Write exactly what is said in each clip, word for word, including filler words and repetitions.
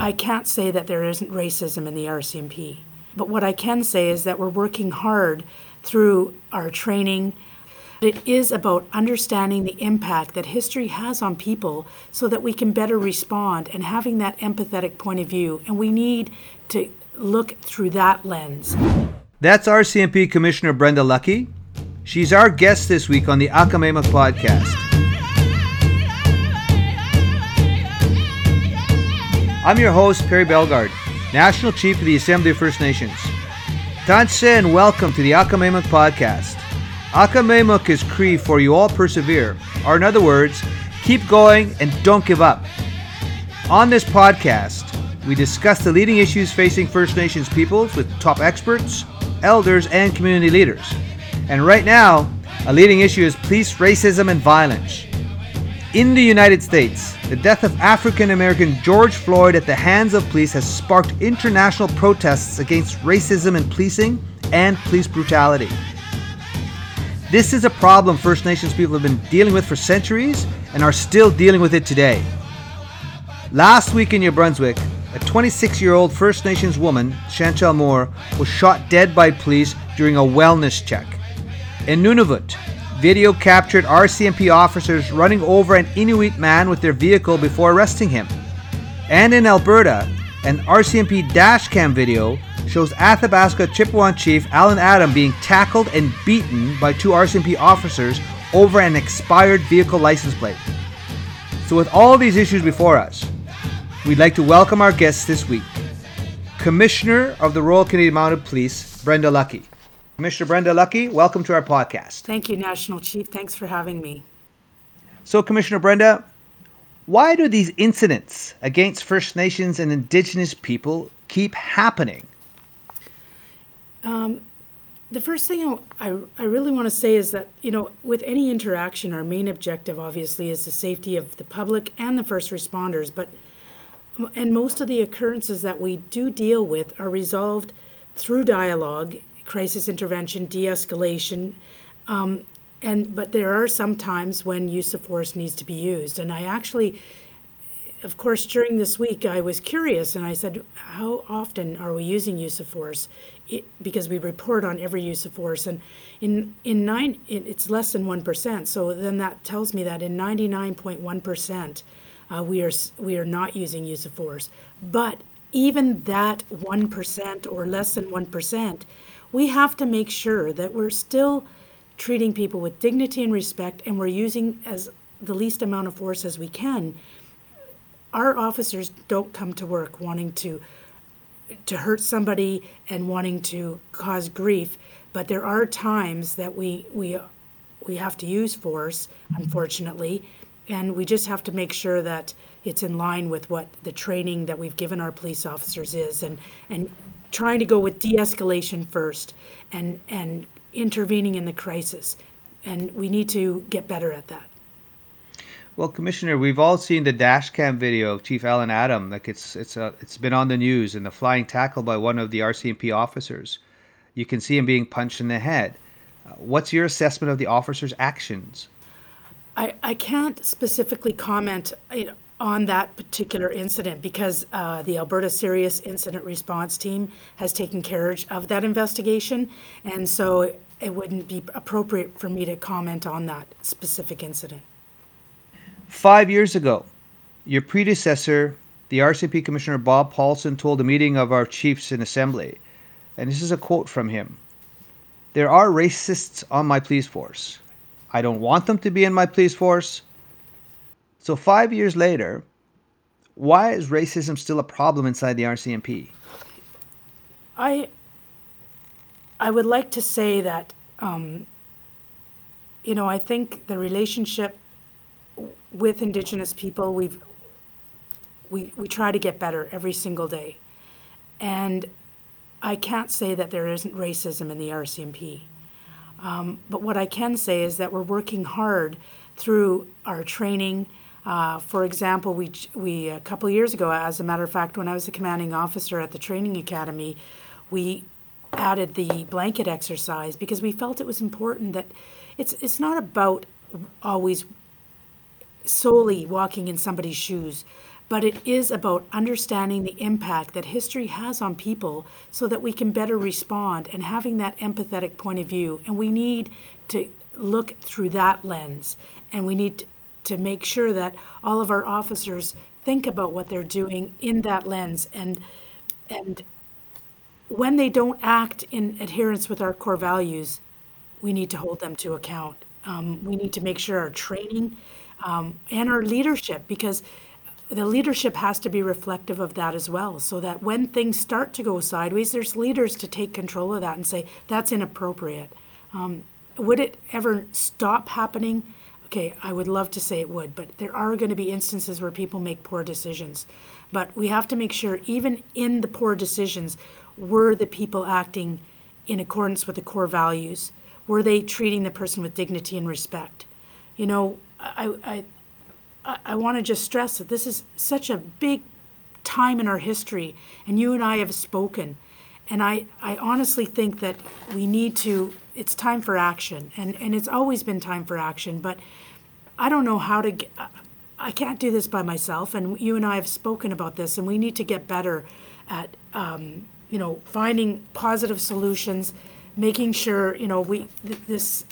I can't say that there isn't racism in the R C M P. But what I can say is that we're working hard through our training. It is about understanding the impact that history has on people so that we can better respond and having that empathetic point of view. And we need to look through that lens. That's R C M P Commissioner Brenda Lucki. She's our guest this week on the Akimêmok podcast. I'm your host, Perry Bellegarde, National Chief of the Assembly of First Nations. Tanse and welcome to the Akimêmok podcast. Akimêmok is Cree for you all persevere, or in other words, keep going and don't give up. On this podcast, we discuss the leading issues facing First Nations peoples with top experts, elders, and community leaders. And right now, a leading issue is police racism and violence. In the United States, the death of African American George Floyd at the hands of police has sparked international protests against racism in policing and police brutality. This is a problem First Nations people have been dealing with for centuries and are still dealing with it today. Last week in New Brunswick, a twenty-six-year-old First Nations woman, Chantel Moore, was shot dead by police during a wellness check. In Nunavut, video captured R C M P officers running over an Inuit man with their vehicle before arresting him. And in Alberta, an R C M P dash cam video shows Athabasca Chipewyan Chief Alan Adam being tackled and beaten by two R C M P officers over an expired vehicle license plate. So with all these issues before us, we'd like to welcome our guests this week. Commissioner of the Royal Canadian Mounted Police, Brenda Lucki. Commissioner Brenda Lucki, welcome to our podcast. Thank you, National Chief. Thanks for having me. So, Commissioner Brenda, why do these incidents against First Nations and Indigenous people keep happening? Um, the first thing I, I really want to say is that, you know, with any interaction, our main objective, obviously, is the safety of the public and the first responders. But and most of the occurrences that we do deal with are resolved through dialogue, crisis intervention, de-escalation. Um, and but there are some times when use of force needs to be used. And I actually, of course, during this week, I was curious and I said, how often are we using use of force? It, because we report on every use of force, and in in nine it, it's less than one percent. So then that tells me that in ninety-nine point one percent uh, we are we are not using use of force. But even that one percent or less than one percent, we have to make sure that we're still treating people with dignity and respect, and we're using as the least amount of force as we can. Our officers don't come to work wanting to to hurt somebody and wanting to cause grief, but there are times that we we we have to use force, unfortunately, and we just have to make sure that it's in line with what the training that we've given our police officers is, and and trying to go with de-escalation first and and intervening in the crisis, and we need to get better at that. Well, Commissioner, we've all seen the dash cam video of Chief Alan Adam. Like it's it's a, it's been on the news, and the flying tackle by one of the R C M P officers. You can see him being punched in the head. Uh, what's your assessment of the officer's actions? I, I can't specifically comment on that particular incident because uh, the Alberta Serious Incident Response Team has taken carriage of that investigation, and so it, it wouldn't be appropriate for me to comment on that specific incident. Five years ago, your predecessor, the R C M P Commissioner Bob Paulson, told a meeting of our chiefs in assembly, and this is a quote from him, "There are racists on my police force. I don't want them to be in my police force." So five years later, why is racism still a problem inside the R C M P? I, I would like to say that, um, you know, I think the relationship with Indigenous people, we've, we we try to get better every single day. And I can't say that there isn't racism in the R C M P. Um, but what I can say is that we're working hard through our training. Uh, for example, we, we a couple years ago, as a matter of fact, when I was a commanding officer at the training academy, we added the blanket exercise because we felt it was important that it's it's not about always solely walking in somebody's shoes, but it is about understanding the impact that history has on people so that we can better respond and having that empathetic point of view. And we need to look through that lens, and we need to make sure that all of our officers think about what they're doing in that lens. And, and when they don't act in adherence with our core values, we need to hold them to account. Um, we need to make sure our training um, and our leadership, because the leadership has to be reflective of that as well, so that when things start to go sideways, there's leaders to take control of that and say, that's inappropriate. Um, would it ever stop happening? Okay, I would love to say it would, but there are going to be instances where people make poor decisions. But we have to make sure, even in the poor decisions, were the people acting in accordance with the core values? Were they treating the person with dignity and respect? You know, I I, I want to just stress that this is such a big time in our history, and you and I have spoken. And I, I honestly think that we need to, it's time for action. And, and it's always been time for action, but I don't know how to, get, I can't do this by myself. And you and I have spoken about this, and we need to get better at, um, you know, finding positive solutions, making sure, you know, we, th- this,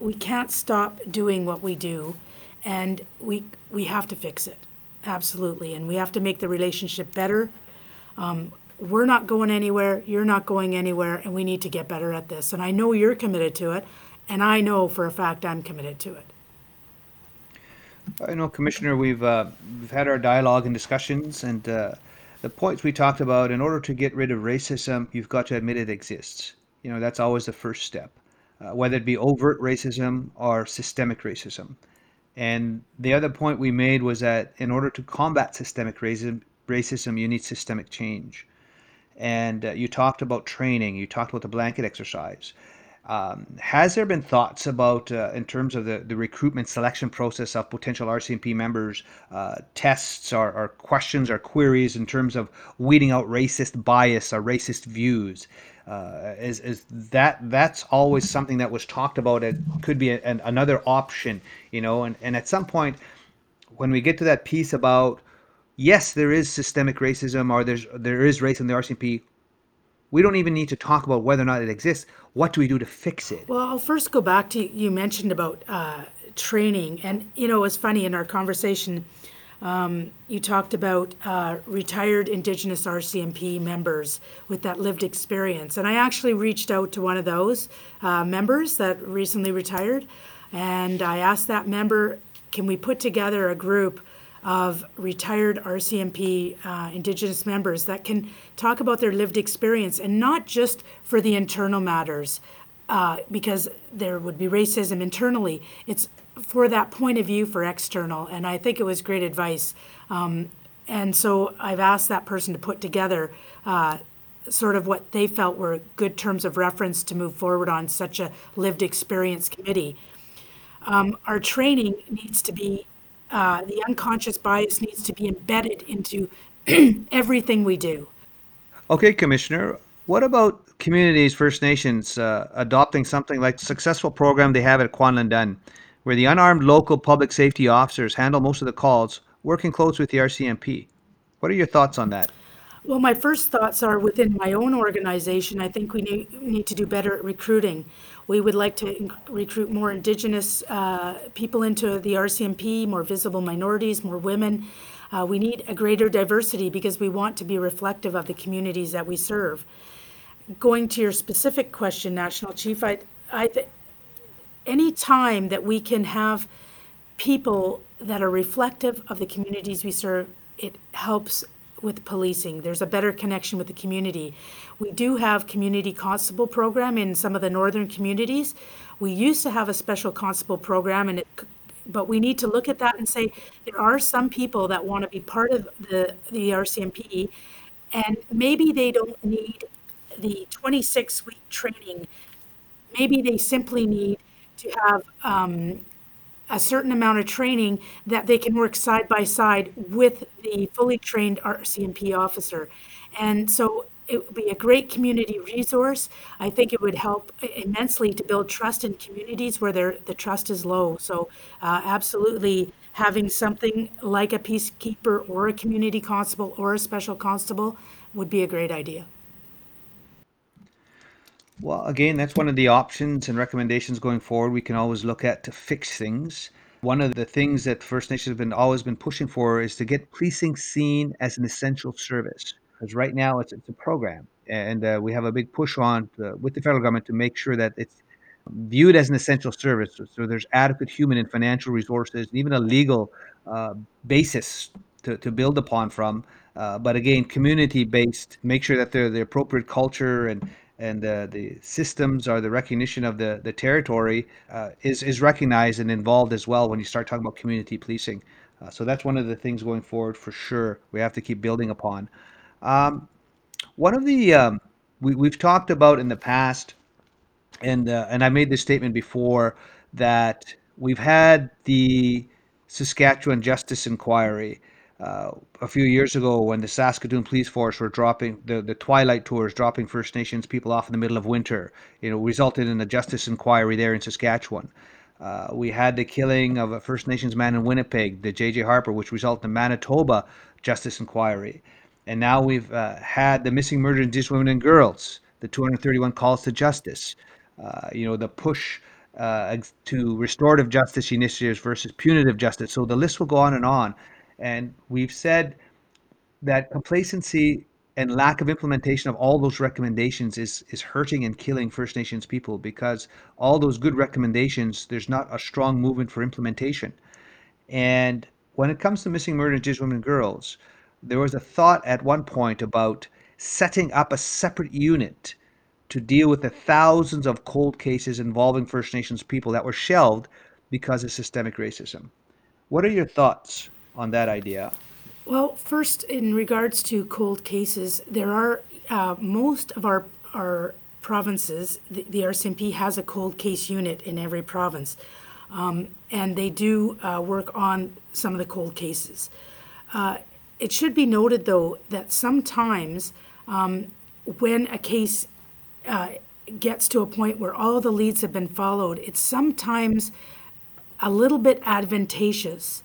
we can't stop doing what we do, and we, we have to fix it. Absolutely. And we have to make the relationship better. Um, We're not going anywhere, you're not going anywhere, and we need to get better at this. And I know you're committed to it, and I know for a fact I'm committed to it. I know, Commissioner, we've uh, we've had our dialogue and discussions, and uh, the points we talked about, in order to get rid of racism, you've got to admit it exists. You know, that's always the first step, uh, whether it be overt racism or systemic racism. And the other point we made was that in order to combat systemic racism, racism you need systemic change. And uh, you talked about training, you talked about the blanket exercise. Um, has there been thoughts about, uh, in terms of the, the recruitment selection process of potential R C M P members, uh, tests or, or questions or queries in terms of weeding out racist bias or racist views? Uh, is is that that's always something that was talked about. It could be a, an, another option, you know, and, and at some point when we get to that piece about, yes, there is systemic racism, or there's, there is race in the R C M P, we don't even need to talk about whether or not it exists. What do we do to fix it? Well, I'll first go back to, you mentioned about uh, training. And, you know, it was funny in our conversation, um, you talked about uh, retired Indigenous R C M P members with that lived experience. And I actually reached out to one of those uh, members that recently retired. And I asked that member, can we put together a group of retired R C M P uh, Indigenous members that can talk about their lived experience, and not just for the internal matters, uh, because there would be racism internally. It's for that point of view for external, and I think it was great advice. Um, and so I've asked that person to put together uh, sort of what they felt were good terms of reference to move forward on such a lived experience committee. Um, our training needs to be Uh, the unconscious bias needs to be embedded into everything we do. Okay, Commissioner, what about communities, First Nations, uh, adopting something like the successful program they have at Kwanlandan, where the unarmed local public safety officers handle most of the calls, working close with the R C M P? What are your thoughts on that? Well, my first thoughts are within my own organization. I think we need, need to do better at recruiting. We would like to inc- recruit more Indigenous uh, people into the R C M P, more visible minorities, more women. Uh, we need a greater diversity because we want to be reflective of the communities that we serve. Going to your specific question, National Chief, I, I th- any time that we can have people that are reflective of the communities we serve, it helps with policing. There's a better connection with the community. We do have community constable program in some of the northern communities. We used to have a special constable program, and it, but we need to look at that and say, there are some people that want to be part of the, the R C M P, and maybe they don't need the twenty-six week training. Maybe they simply need to have um, a certain amount of training that they can work side by side with the fully trained R C M P officer. And so it would be a great community resource. I think it would help immensely to build trust in communities where the trust is low. So uh, absolutely having something like a peacekeeper or a community constable or a special constable would be a great idea. Well, again, that's one of the options and recommendations going forward we can always look at to fix things. One of the things that First Nations have been always been pushing for is to get policing seen as an essential service, because right now it's, it's a program, and uh, we have a big push on to, with the federal government to make sure that it's viewed as an essential service. So, so there's adequate human and financial resources, and even a legal uh, basis to, to build upon from. Uh, but again, community-based, make sure that they're the appropriate culture and and uh, the systems or the recognition of the, the territory uh, is, is recognized and involved as well when you start talking about community policing. Uh, so that's one of the things going forward for sure we have to keep building upon. Um, one of the, um, we, we've talked about in the past, and uh, and I made this statement before, that we've had the Saskatchewan Justice Inquiry Uh, a few years ago, when the Saskatoon Police Force were dropping the, the Twilight Tours, dropping First Nations people off in the middle of winter, you know, resulted in a justice inquiry there in Saskatchewan. Uh, we had the killing of a First Nations man in Winnipeg, the J J Harper, which resulted in Manitoba Justice Inquiry. And now we've uh, had the missing murder of Indigenous women and girls, the two hundred thirty-one calls to justice, uh, you know, the push uh, to restorative justice initiatives versus punitive justice. So the list will go on and on. And we've said that complacency and lack of implementation of all those recommendations is, is hurting and killing First Nations people, because all those good recommendations, there's not a strong movement for implementation. And when it comes to missing murder of Indigenous women and girls, there was a thought at one point about setting up a separate unit to deal with the thousands of cold cases involving First Nations people that were shelved because of systemic racism. What are your thoughts on that idea? Well, first, in regards to cold cases, there are uh, most of our our provinces, the, the R C M P has a cold case unit in every province, um, and they do uh, work on some of the cold cases. Uh, it should be noted, though, that sometimes um, when a case uh, gets to a point where all the leads have been followed, it's sometimes a little bit advantageous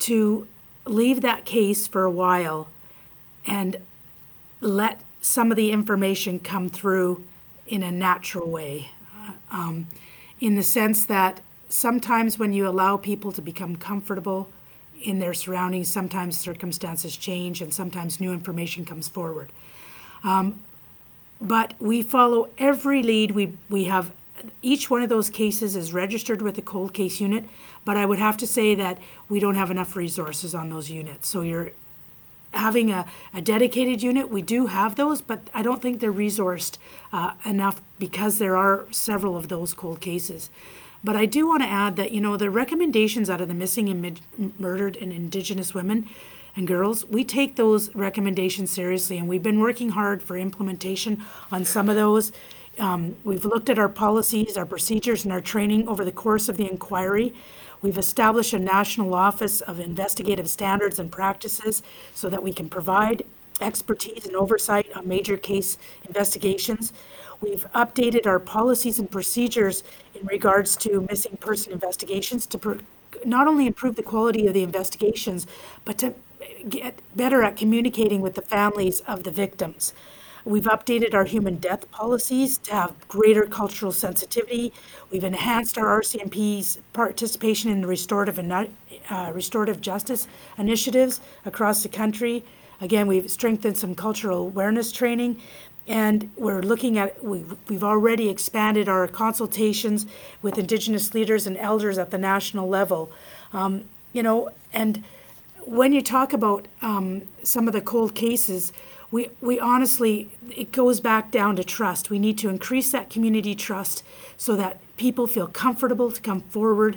to leave that case for a while and let some of the information come through in a natural way, um, in the sense that sometimes when you allow people to become comfortable in their surroundings, sometimes circumstances change and sometimes new information comes forward. Um, but we follow every lead. We, we have each one of those cases is registered with the cold case unit, but I would have to say that we don't have enough resources on those units. So you're having a, a dedicated unit. We do have those, but I don't think they're resourced uh, enough, because there are several of those cold cases. But I do want to add that, you know, the recommendations out of the missing and mid- murdered and Indigenous women and girls, we take those recommendations seriously, and we've been working hard for implementation on some of those. Um, we've looked at our policies, our procedures, and our training over the course of the inquiry. We've established a national office of investigative standards and practices so that we can provide expertise and oversight on major case investigations. We've updated our policies and procedures in regards to missing person investigations to pr- not only improve the quality of the investigations, but to get better at communicating with the families of the victims. We've updated our human death policies to have greater cultural sensitivity. We've enhanced our R C M P's participation in the restorative and uh, restorative justice initiatives across the country. Again, we've strengthened some cultural awareness training, and we're looking at, we've, we've already expanded our consultations with Indigenous leaders and elders at the national level. Um, you know, and when you talk about um, some of the cold cases, We we honestly, it goes back down to trust. We need to increase that community trust so that people feel comfortable to come forward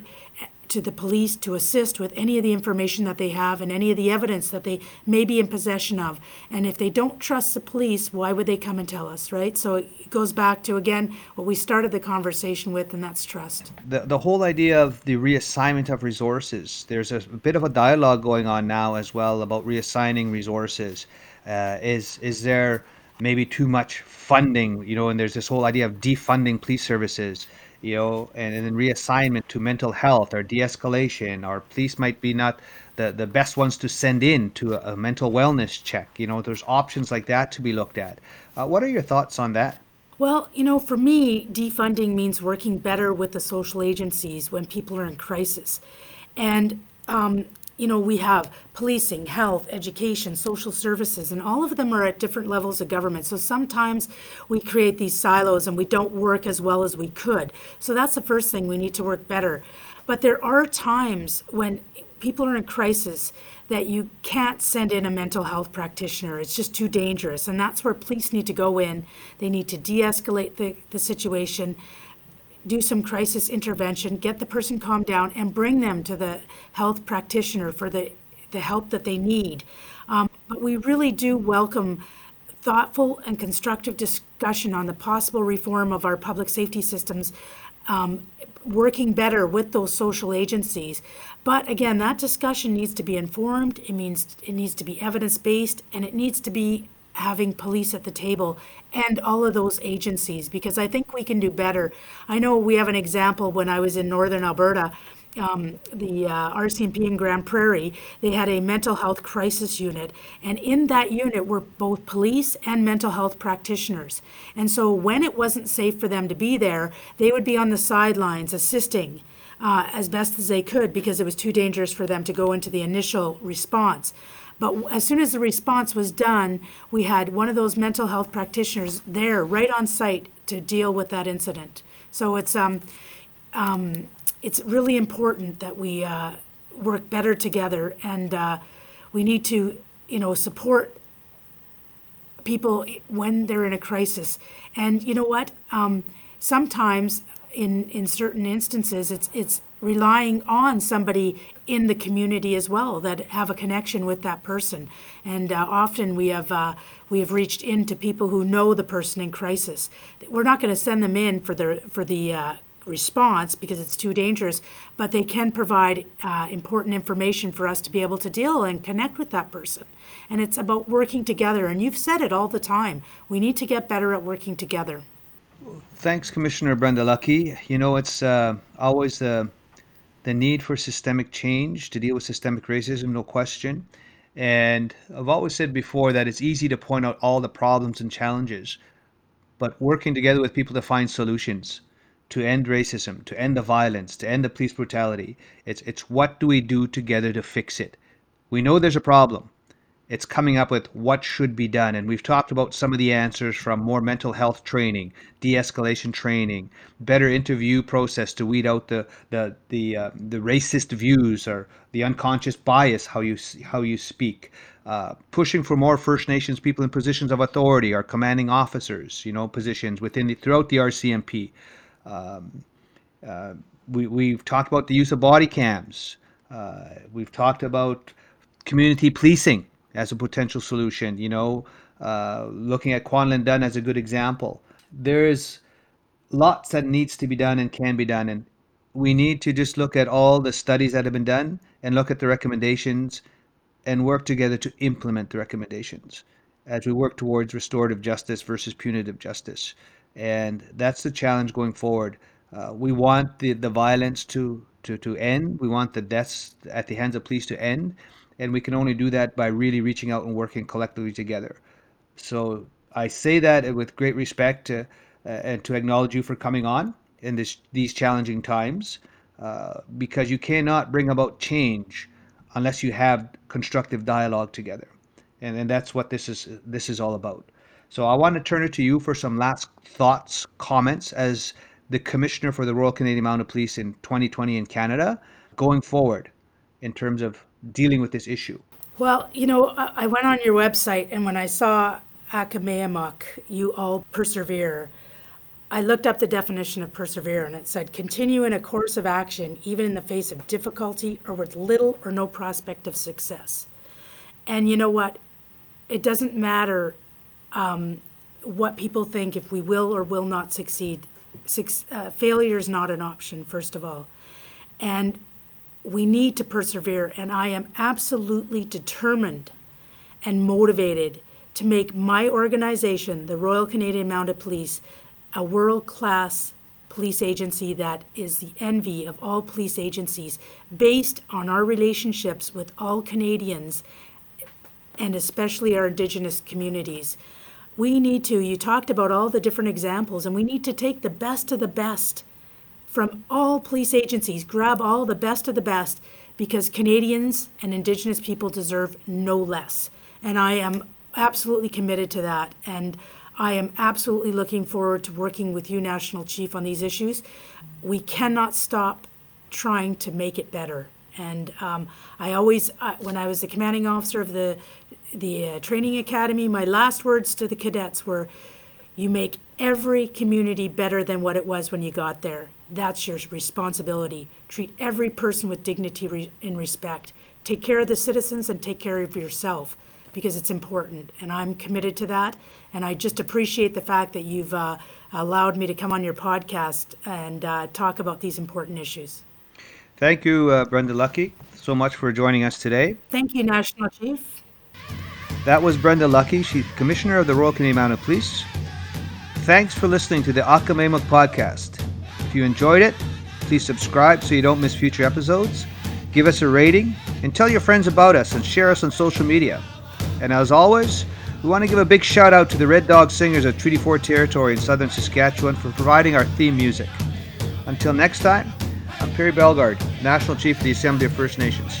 to the police to assist with any of the information that they have and any of the evidence that they may be in possession of. And if they don't trust the police, why would they come and tell us, right? So it goes back to, again, what we started the conversation with, and that's trust. The, the whole idea of the reassignment of resources, there's a bit of a dialogue going on now as well about reassigning resources. Uh, is is there maybe too much funding, you know, and there's this whole idea of defunding police services. you know, and, and then reassignment to mental health or de-escalation, or police might be not the, the best ones to send in to a, a mental wellness check. You know, there's options like that to be looked at. Uh, what are your thoughts on that? Well, you know, for me, defunding means working better with the social agencies when people are in crisis. And, um, you know, we have policing, health, education, social services, and all of them are at different levels of government. So sometimes we create these silos and we don't work as well as we could. So that's the first thing, we need to work better. But there are times when people are in crisis that you can't send in a mental health practitioner. It's just too dangerous. And that's where police need to go in. They need to de-escalate the, the situation, do some crisis intervention, get the person calmed down, and bring them to the health practitioner for the, the help that they need. Um, but we really do welcome thoughtful and constructive discussion on the possible reform of our public safety systems, um, working better with those social agencies. But again, that discussion needs to be informed. It means it needs to be evidence-based, and it needs to be having police at the table and all of those agencies, because I think we can do better. I know we have an example when I was in Northern Alberta, um, the uh, R C M P in Grand Prairie, they had a mental health crisis unit. And in that unit were both police and mental health practitioners. And so when it wasn't safe for them to be there, they would be on the sidelines assisting uh, as best as they could, because it was too dangerous for them to go into the initial response. But as soon as the response was done, we had one of those mental health practitioners there right on site to deal with that incident. So it's um, um, it's really important that we uh, work better together, and uh, we need to, you know, support people when they're in a crisis. And you know what? Um, sometimes in in certain instances, it's it's. relying on somebody in the community as well that have a connection with that person. And uh, often we have uh, we have reached into people who know the person in crisis. We're not going to send them in for the for the uh, response because it's too dangerous, but they can provide uh, important information for us to be able to deal and connect with that person. And it's about working together, and you've said it all the time, we need to get better at working together. Thanks, Commissioner Brenda Lucki. You know, it's uh, always the uh... the need for systemic change to deal with systemic racism, no question. And I've always said before that it's easy to point out all the problems and challenges, but working together with people to find solutions, to end racism, to end the violence, to end the police brutality, it's it's what do we do together to fix it? We know there's a problem. It's coming up with what should be done. And we've talked about some of the answers, from more mental health training, de-escalation training, better interview process to weed out the the the, uh, the racist views or the unconscious bias, how you how you speak, uh, pushing for more First Nations people in positions of authority or commanding officers, you know, positions within the, throughout the R C M P. Um, uh, we, we've talked about the use of body cams. Uh, we've talked about community policing as a potential solution, you know, uh, looking at Kwanlandan as a good example. There is lots that needs to be done and can be done, and we need to just look at all the studies that have been done and look at the recommendations and work together to implement the recommendations as we work towards restorative justice versus punitive justice. And that's the challenge going forward. Uh, we want the, the violence to, to, to end. We want the deaths at the hands of police to end. And we can only do that by really reaching out and working collectively together. So I say that with great respect to, uh, and to acknowledge you for coming on in this, these challenging times, uh, because you cannot bring about change unless you have constructive dialogue together. And, and that's what this is, this is all about. So I want to turn it to you for some last thoughts, comments, as the Commissioner for the Royal Canadian Mounted Police in twenty twenty in Canada, going forward in terms of dealing with this issue. Well, you know, I went on your website, and when I saw Akimêmok, you all persevere, I looked up the definition of persevere, and it said continue in a course of action even in the face of difficulty or with little or no prospect of success. And you know what? It doesn't matter um, what people think if we will or will not succeed. Six, uh, failure is not an option, first of all. And we need to persevere, and I am absolutely determined and motivated to make my organization, the Royal Canadian Mounted Police, a world-class police agency that is the envy of all police agencies, based on our relationships with all Canadians and especially our Indigenous communities. We need to, you talked about all the different examples, and we need to take the best of the best from all police agencies, grab all the best of the best, because Canadians and Indigenous people deserve no less. And I am absolutely committed to that. And I am absolutely looking forward to working with you, National Chief, on these issues. We cannot stop trying to make it better. And um, I always, uh, when I was the commanding officer of the, the uh, training academy, my last words to the cadets were, you make every community better than what it was when you got there. That's your responsibility. Treat every person with dignity re- and respect. Take care of the citizens and take care of yourself, because it's important, and I'm committed to that. And I just appreciate the fact that you've uh, allowed me to come on your podcast and uh, talk about these important issues. Thank you, uh, Brenda Lucki, so much for joining us today. Thank you, National Chief. That was Brenda Lucki. She's Commissioner of the Royal Canadian Mounted Police. Thanks for listening to the Akimêmok podcast. If you enjoyed it, please subscribe so you don't miss future episodes. Give us a rating and tell your friends about us, and share us on social media. And as always, we want to give a big shout out to the Red Dog Singers of Treaty four territory in southern Saskatchewan for providing our theme music. Until next time, I'm Perry Bellegarde, National Chief of the Assembly of First Nations.